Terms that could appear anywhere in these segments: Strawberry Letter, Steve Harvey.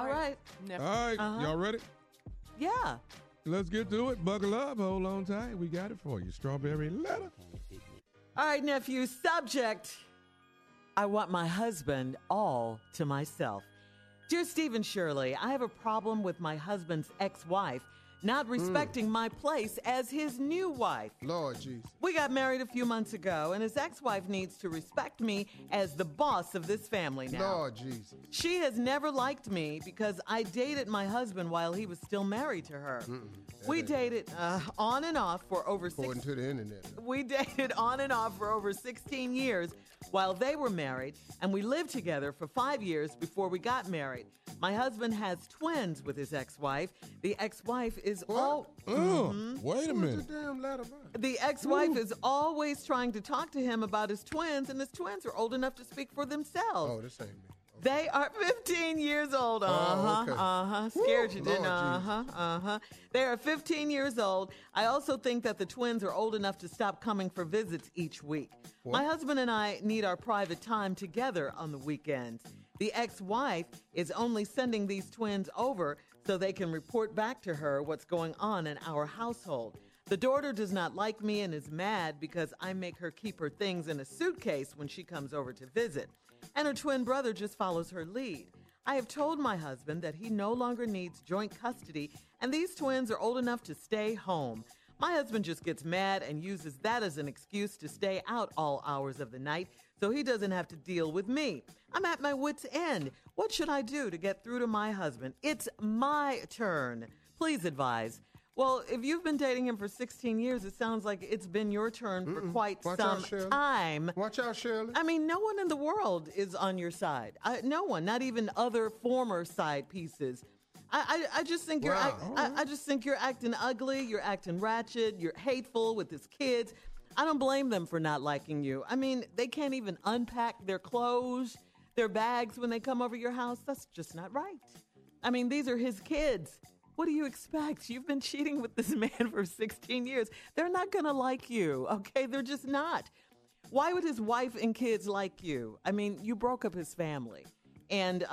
All right. Never. All right. Uh-huh. Y'all ready? Yeah. Let's get to it. Buckle up. Hold on tight. We got it for you. Strawberry letter. All right, nephew. Subject. I want my husband all to myself. Dear Steve and Shirley, I have a problem with my husband's ex-wife not respecting my place as his new wife. Lord Jesus. We got married a few months ago, and his ex-wife needs to respect me as the boss of this family now. Lord Jesus. She has never liked me because I dated my husband while he was still married to her. We dated on and off for over We dated on and off for over 16 years while they were married, and we lived together for 5 years before we got married. My husband has twins with his ex-wife. The ex-wife is Wait a minute. The ex-wife is always trying to talk to him about his twins, and his twins are old enough to speak for themselves. Oh, this ain't me. Okay. They are 15 years old. Scared you, didn't They are 15 years old. I also think that the twins are old enough to stop coming for visits each week. My husband and I need our private time together on the weekends. The ex-wife is only sending these twins over so they can report back to her what's going on in our household. The daughter does not like me and is mad because I make her keep her things in a suitcase when she comes over to visit. And her twin brother just follows her lead. I have told my husband that he no longer needs joint custody, and these twins are old enough to stay home. My husband just gets mad and uses that as an excuse to stay out all hours of the night, so he doesn't have to deal with me. I'm at my wit's end. What should I do to get through to my husband? It's my turn. Please advise. Well, if you've been dating him for 16 years, it sounds like it's been your turn for quite some time. Watch out, Shirley. I mean, no one in the world is on your side. No one, not even other former side pieces. I just think I just think you're acting ugly. You're acting ratchet. You're hateful with his kids. I don't blame them for not liking you. I mean, they can't even unpack their clothes, their bags when they come over your house. That's just not right. I mean, these are his kids. What do you expect? You've been cheating with this man for 16 years. They're not going to like you, okay? They're just not. Why would his wife and kids like you? I mean, you broke up his family. And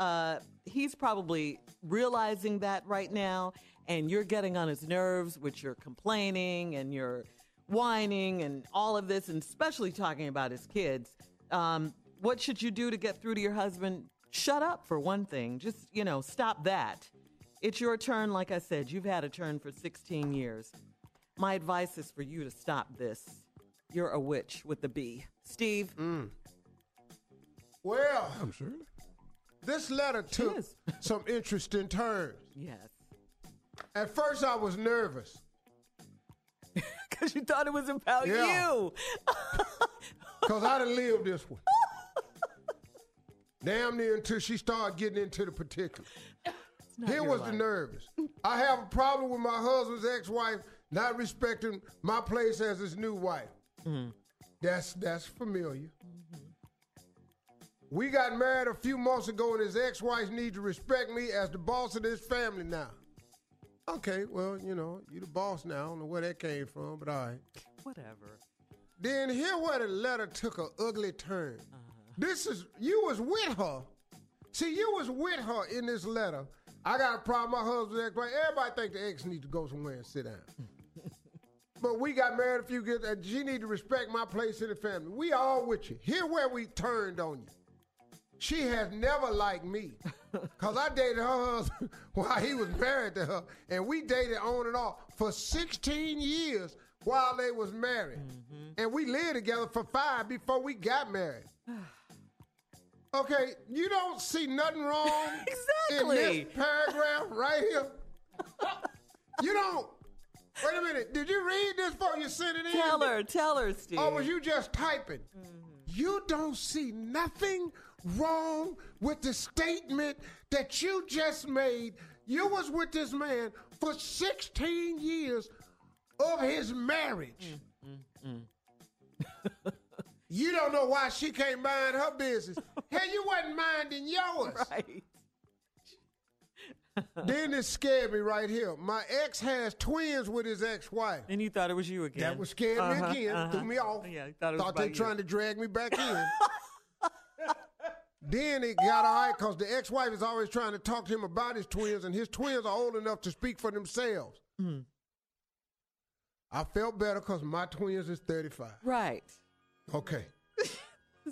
he's probably realizing that right now, and you're getting on his nerves with your complaining and your whining and all of this, and especially talking about his kids. What should you do to get through to your husband? Shut up, for one thing. Just, you know, stop that. It's your turn. Like I said, you've had a turn for 16 years. My advice is for you to stop this. You're a witch with a B. Steve? Well, I'm sure. This letter took some interesting turns. Yes. At first, I was nervous. Because you thought it was about you. Because I done lived this one. Damn near until she started getting into the particulars. Here was the nervous. I have a problem with my husband's ex-wife not respecting my place as his new wife. That's familiar. We got married a few months ago, and his ex-wife needs to respect me as the boss of this family now. Okay, well, you know, you the boss now. I don't know where that came from, but all right. Whatever. Then here where the letter took an ugly turn. You was with her. See, you was with her in this letter. I got a problem. My husband's ex-wife. Everybody think the ex needs to go somewhere and sit down. But we got married a few years, and she need to respect my place in the family. We all with you. Here where we turned on you. She has never liked me, because I dated her husband while he was married to her, and we dated on and off for 16 years while they was married. And we lived together for 5 before we got married. Okay, you don't see nothing wrong in this paragraph right here. You don't. Wait a minute. Did you read this before you sent it in? Tell her, Steve. Or was you just typing? You don't see nothing wrong with the statement that you just made. You was with this man for 16 years of his marriage. You don't know why she can't mind her business. Hey, you wasn't minding yours. Right. Then it scared me right here. My ex has twins with his ex-wife. And you thought it was you again. That was scared me again. Threw me off. Yeah, thought they were trying to drag me back in. Then it got all right because the ex-wife is always trying to talk to him about his twins, and his twins are old enough to speak for themselves. Mm. I felt better because my twins is 35. Right. Okay.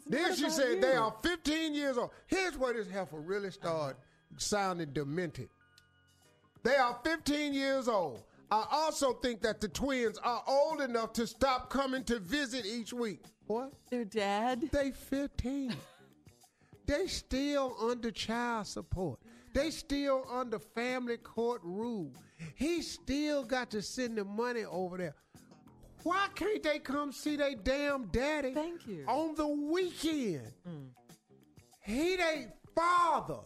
Then she said they are 15 years old. Here's where this heifer really started sounding demented. They are 15 years old. I also think that the twins are old enough to stop coming to visit each week. What? Their dad? They 15. They still under child support. They still under family court rule. He still got to send the money over there. Why can't they come see their damn daddy on the weekend? Mm. He their father.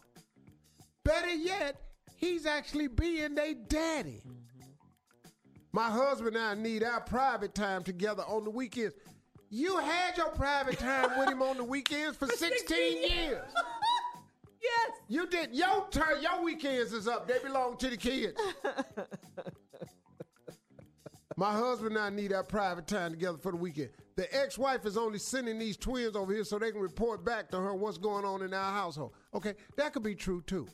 Better yet, he's actually being their daddy. Mm-hmm. My husband and I need our private time together on the weekends. You had your private time with him on the weekends for 16 years. Yes. You did. Your turn. Your weekends is up. They belong to the kids. My husband and I need our private time together for the weekend. The ex-wife is only sending these twins over here so they can report back to her what's going on in our household. Okay, that could be true too.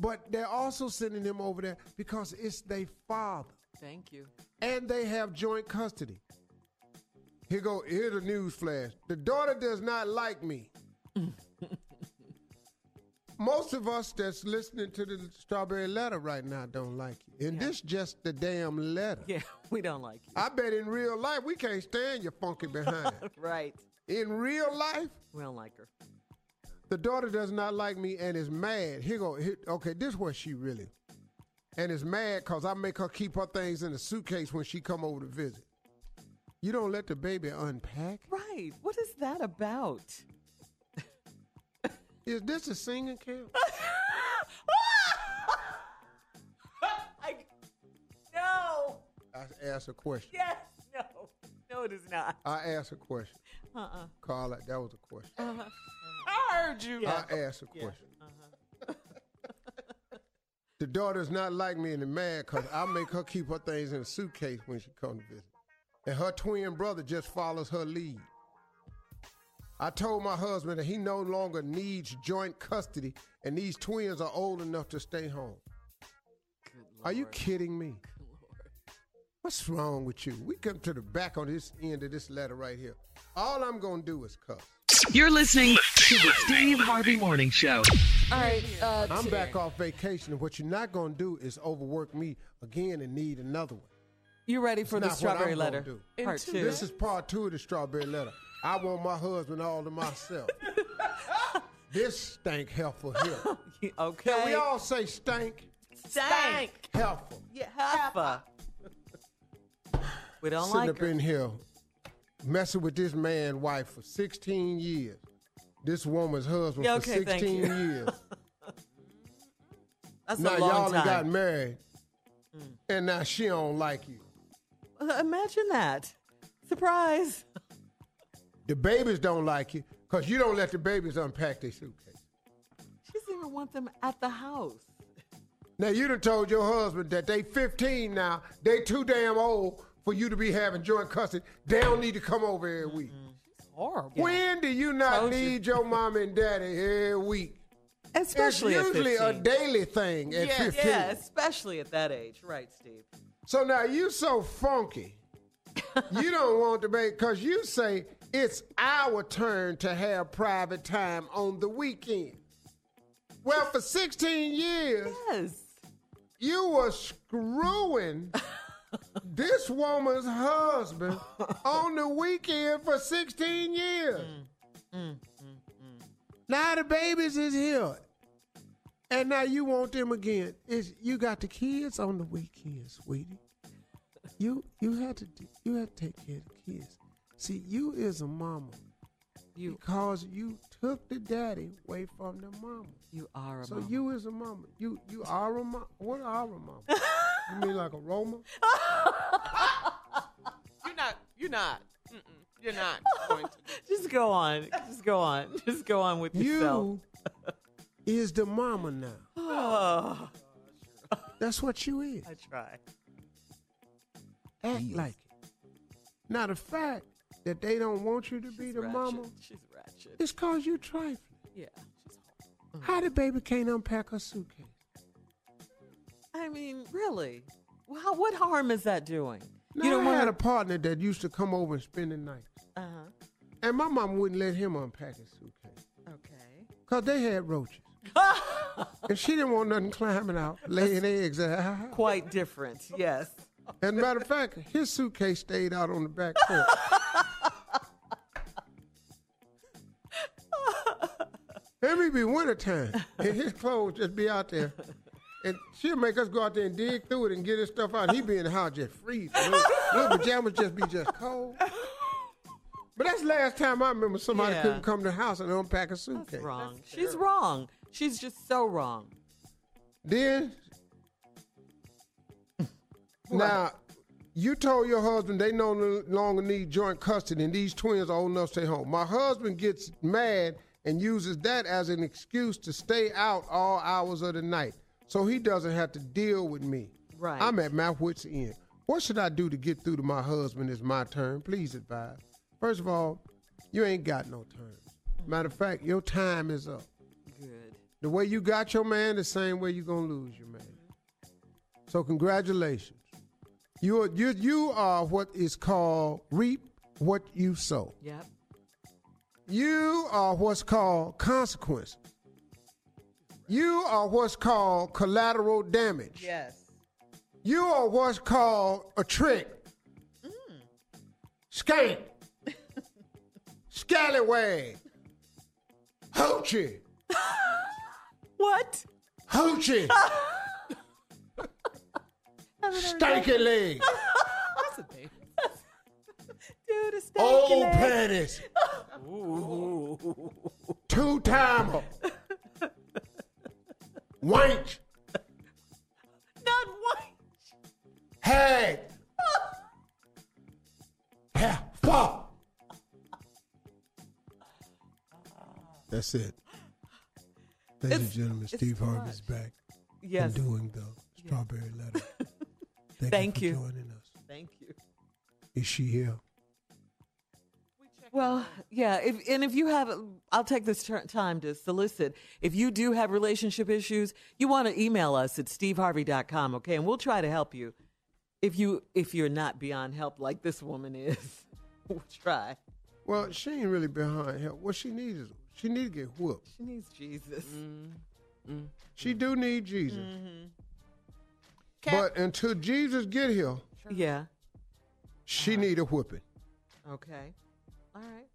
But they're also sending them over there because it's their father. Thank you. And they have joint custody. Here's a news flash. The daughter does not like me. Most of us that's listening to the Strawberry Letter right now don't like you. And this just the damn letter. Yeah, we don't like you. I bet in real life we can't stand your funky behind. Right. In real life? We don't like her. The daughter does not like me and is mad. This is where she really. And is mad because I make her keep her things in a suitcase when she come over to visit. You don't let the baby unpack? Right. What is that about? Is this a singing camp? No. I asked a question. Yes. No. No, it is not. I asked a question. Uh-uh. Carla, that was a question. Uh-huh. I heard you. Yeah. I asked a question. Uh-huh. The daughter's not like me and the mad because I make her keep her things in a suitcase when she comes to visit. And her twin brother just follows her lead. I told my husband that he no longer needs joint custody, and these twins are old enough to stay home. Are you kidding me? Good Lord. What's wrong with you? We come to the back on this end of this letter right here. All I'm going to do is cuss. You're listening to the Steve Harvey Morning Show. All right. I'm back off vacation, and what you're not going to do is overwork me again and need another one. You ready for the Strawberry Letter? Part 2. This is part 2 of the Strawberry Letter. I want my husband all to myself. This stank heifer here. Okay. Can we all say stank? Stank. Heifer. Yeah, heifer. We don't like her. Sitting up in here, messing with this man's wife for 16 years. This woman's husband for 16 years. That's a long time. Now y'all got married, and now she don't like you. Imagine that. Surprise. The babies don't like you because you don't let the babies unpack their suitcase. She doesn't even want them at the house. Now, you done told your husband that they 15 now. They too damn old for you to be having joint custody. They don't need to come over every week. She's horrible. When do you not need your mom and daddy every week? Especially it's usually at 15. A daily thing at 15. Yeah, especially at that age. Right, Steve. So now you so funky. You don't want to make, because you say, it's our turn to have private time on the weekend. Well, for 16 years, you were screwing this woman's husband on the weekend for 16 years. Now the babies is here. And now you want them again. You got the kids on the weekend, sweetie. You had to take care of the kids. See, you is a mama because you took the daddy away from the mama. You are a mama. So you is a mama. You are a mama. What are a mama? You mean like a Roma? You're not. Mm-mm. You're not going to. Just go on. Just go on with yourself. You is the mama now. Oh. That's what you is. I try. Act like it. Now, the fact that they don't want you to be the mama. She's ratchet. It's because you trifling. Yeah. How the baby can't unpack her suitcase? I mean, really? Well, what harm is that doing? Now, I had a partner that used to come over and spend the night. Uh-huh. And my mom wouldn't let him unpack his suitcase. Okay. Because they had roaches. And she didn't want nothing climbing out, laying eggs out. Quite different, yes. As a matter of fact, his suitcase stayed out on the back porch. It'd be wintertime, and his clothes just be out there. And she'll make us go out there and dig through it and get his stuff out. He'd be in the house just freezing. Little pajamas just be just cold. But that's the last time I remember somebody couldn't come to the house and unpack a suitcase. That's wrong. She's wrong. She's just so wrong. Then, now, you told your husband they no longer need joint custody, and these twins are old enough to stay home. My husband gets mad and uses that as an excuse to stay out all hours of the night, so he doesn't have to deal with me. Right. I'm at my wit's end. What should I do to get through to my husband? It's my turn. Please advise. First of all, you ain't got no terms. Matter of fact, your time is up. Good. The way you got your man, the same way you're going to lose your man. So congratulations. You are what is called reap what you sow. Yep. You are what's called consequences. You are what's called collateral damage. Yes. You are what's called a trick. Skank. Scallywag. Hoochie. What? Hoochie. Stanky leg. Dude, a stanky old leg. Panties. Two-timer. Wanch. Not wanch. Hag. Heifer. That's it. Ladies and gentlemen, Steve Harvey's back. Yes. And doing the Strawberry Letter. Thank you for joining us. Thank you. Is she here? Well, yeah. If you have, I'll take this time to solicit. If you do have relationship issues, you want to email us at steveharvey.com, okay? And we'll try to help you. If you're not beyond help like this woman is, we'll try. Well, she ain't really behind help. What she needs is. She needs to get whooped. She needs Jesus. Mm-hmm. She do need Jesus. Mm-hmm. But until Jesus get here, sure. Yeah, she need a whooping. Okay. All right.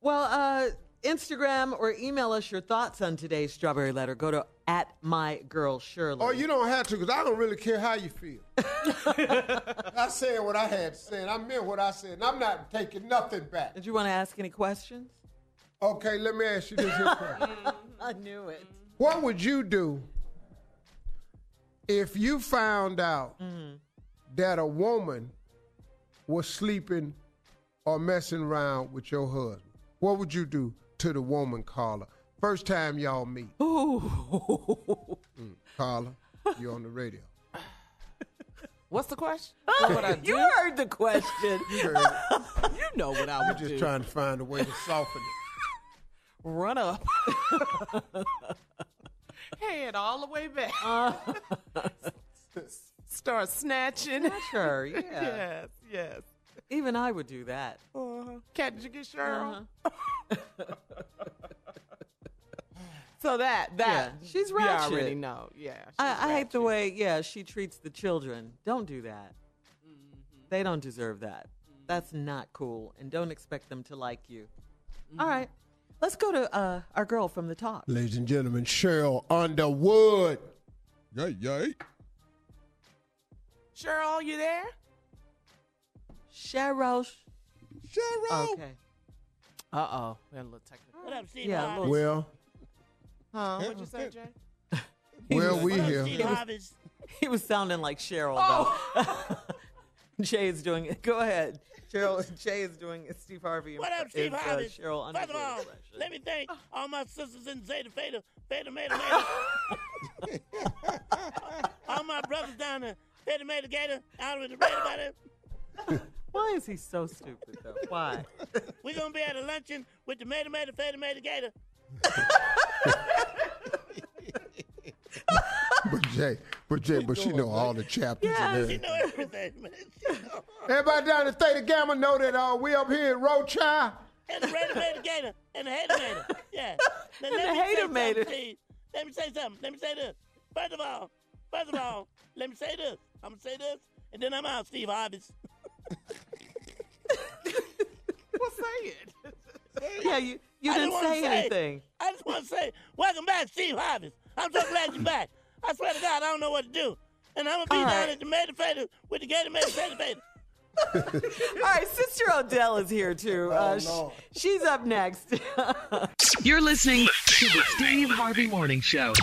Well, Instagram or email us your thoughts on today's Strawberry Letter. Go to @mygirlshirley. Oh, you don't have to, because I don't really care how you feel. I said what I had to say, and I meant what I said, and I'm not taking nothing back. Did you want to ask any questions? Okay, let me ask you this here question. I knew it. What would you do if you found out that a woman was sleeping or messing around with your husband? What would you do to the woman, Carla? First time y'all meet. Ooh. Carla, you're on the radio. What's the question? You heard the question. You know what I would do. We're just trying to find a way to soften it. Run up. Head all the way back. Start snatching. Snatch her, yeah. Yes. Even I would do that. Cat, did you get Cheryl? So that. Yeah. She's ratchet. You already know, yeah. I hate the way, she treats the children. Don't do that. Mm-hmm. They don't deserve that. Mm-hmm. That's not cool. And don't expect them to like you. Mm-hmm. All right. Let's go to our girl from the top. Ladies and gentlemen, Cheryl Underwood. Yay, yay. Cheryl, you there? Cheryl. Okay. Uh-oh. We had a little technical. What up, Steve Harvey? Well. What'd you say, Jay? We here. He was sounding like Cheryl, though. Jay is doing it. Go ahead. Cheryl, Jay is doing it. Steve Harvey. What up, Steve Harvey? Cheryl Underwood. First of all, let me thank all my sisters in Zeta Theta Meta. All my brothers down there. Theta Meta Gator. Out with the Meta. Why is he so stupid, though? Why? We're going to be at a luncheon with the Meta Meta Gator. But she know all the chapters. Yeah, and she know everything, man. Everybody down in the state of Gamma know that we up here in Rochai. And the Renovator Gator. And the Hater Mater. Yeah. And the Hater Mater. Let me say something. Let me say this. First of all, let me say this. I'm going to say this, and then I'm out, Steve Harvey. Well, say it. Yeah, you didn't say anything. I just want to say, welcome back, Steve Harvey. I'm so glad you're back. I swear to God, I don't know what to do. And I'm going to be down at the Meditator with the Gator Meditator. All right, Sister Odell is here, too. She's up next. You're listening to the Steve Harvey Morning Show.